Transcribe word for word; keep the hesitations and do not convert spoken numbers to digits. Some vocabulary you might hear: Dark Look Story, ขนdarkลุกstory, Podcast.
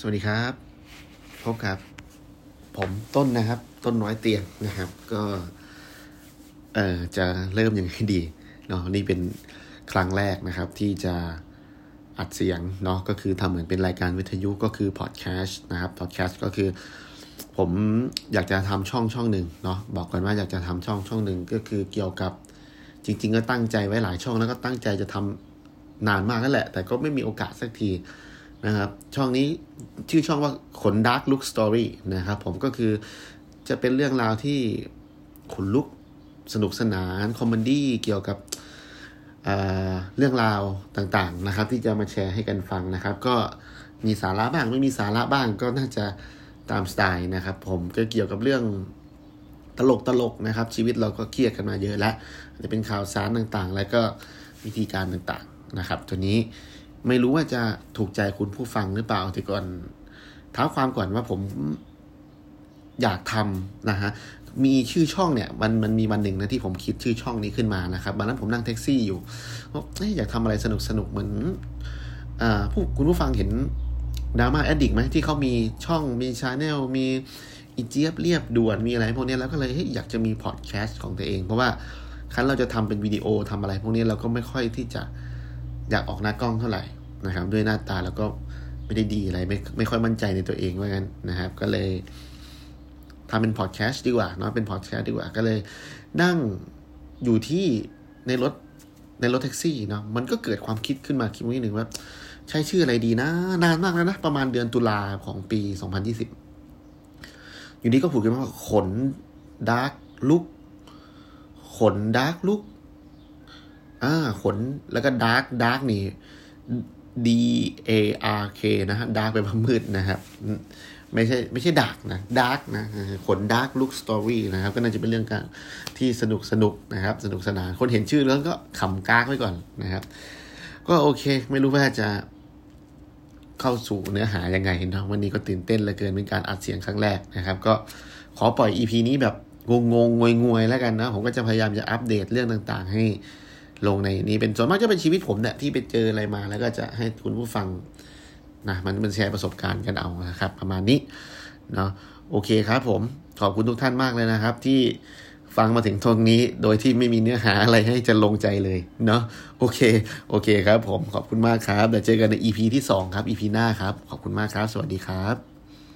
สวัสดีครับพบกับผมต้นนะครับต้นน้อยเตียงนะครับก็เอ่อจะเริ่มยังไงดีเนาะนี่เป็นครั้งแรกนะครับที่จะอัดเสียงเนาะก็คือทำเหมือนเป็นรายการวิทยุก็คือ Podcast นะครับ Podcast ก็คือผมอยากจะทำช่องช่องหนึ่งเนาะบอกกันว่าอยากจะทำช่องช่องหนึ่งก็คือเกี่ยวกับจริงๆก็ตั้งใจไว้หลายช่องแล้วก็ตั้งใจจะทำนานมากนั่นแหละแต่ก็ไม่มีโอกาสสักทีนะครับช่องนี้ชื่อช่องว่าขน Dark Look Story นะครับผมก็คือจะเป็นเรื่องราวที่ขนลุกสนุกสนานคอมเมดี้เกี่ยวกับเอ่อเรื่องราวต่างๆนะครับที่จะมาแชร์ให้กันฟังนะครับก็มีสาระบ้างไม่มีสาระบ้างก็น่าจะตามสไตล์นะครับผมก็เกี่ยวกับเรื่องตลกตลกนะครับชีวิตเราก็เครียดกันมาเยอะแล้วจะเป็นข่าวสารต่างๆแล้วก็วิธีการต่างๆนะครับตัวนี้ไม่รู้ว่าจะถูกใจคุณผู้ฟังหรือเปล่าแต่ก่อนท้าวความก่อนว่าผมอยากทำนะฮะมีชื่อช่องเนี่ยมันมันมีวันหนึ่งนะที่ผมคิดชื่อช่องนี้ขึ้นมานะครับวันนั้นผมนั่งแท็กซี่อยู่อยากทำอะไรสนุกสนุกเหมือนอ่าผู้คุณผู้ฟังเห็นดราม่าแอดดิกไหมที่เขามีช่องมีชาแนลมีอีเจี๊ยบเรียบด่วนมีอะไรพวกนี้แล้วก็เลยอยากจะมีพอดแคสต์ของตัวเองเพราะว่าคันเราจะทำเป็นวิดีโอทำอะไรพวกนี้เราก็ไม่ค่อยที่จะอยากออกหน้ากล้องเท่าไหร่นะครับด้วยหน้าตาแล้วก็ไม่ได้ดีอะไรไม่ไม่ค่อยมั่นใจในตัวเองว่างั้นนะครับก็เลยทำเป็นพอดแคสต์ดีกว่าเนาะเป็นพอดแคสต์ดีกว่าก็เลยนั่งอยู่ที่ในรถในรถแท็กซี่เนาะมันก็เกิดความคิดขึ้นมาคิดนิดนึงว่าใช้ชื่ออะไรดีนะนานมากแล้วนะประมาณเดือนตุลาของปีสองพันยี่สิบอยู่ดีก็พูดกันว่าขนดาร์กลุกขนดาร์กลุกอ่าขนแล้วก็ดาร์กดาร์กนี่ D A R K นะฮะดาร์กแปลว่ามืดนะครับไม่ใช่ไม่ใช่ดาร์กนะดาร์กนะขนดาร์กลุกสตอรี่นะครับก็น่าจะเป็นเรื่องการที่สนุกสนุกนะครับสนุกสนานคนเห็นชื่อแล้วก็ขำกากไว้ก่อนนะครับก็โอเคไม่รู้ว่าจะเข้าสู่เนื้อหายังไงนะวันนี้ก็ตื่นเต้นเหลือเกินเป็นการอัดเสียงครั้งแรกนะครับก็ขอปล่อย อี พี นี้แบบงงๆงวยๆแล้วกันนะผมก็จะพยายามจะอัปเดตเรื่องต่างๆให้ลงในนี้เป็นส่วนมากจะเป็นชีวิตผมเนี่ยที่ไปเจออะไรมาแล้วก็จะให้คุณผู้ฟังนะมันมันแชร์ประสบการณ์กันเอานะครับประมาณนี้เนาะโอเคครับผมขอบคุณทุกท่านมากเลยนะครับที่ฟังมาถึงตรงนี้โดยที่ไม่มีเนื้อหาอะไรให้จะลงใจเลยเนาะโอเคโอเคครับผมขอบคุณมากครับเดี๋ยวเจอกันใน อี พี ที่สองครับ อี พี หน้าครับขอบคุณมากครับสวัสดีครับ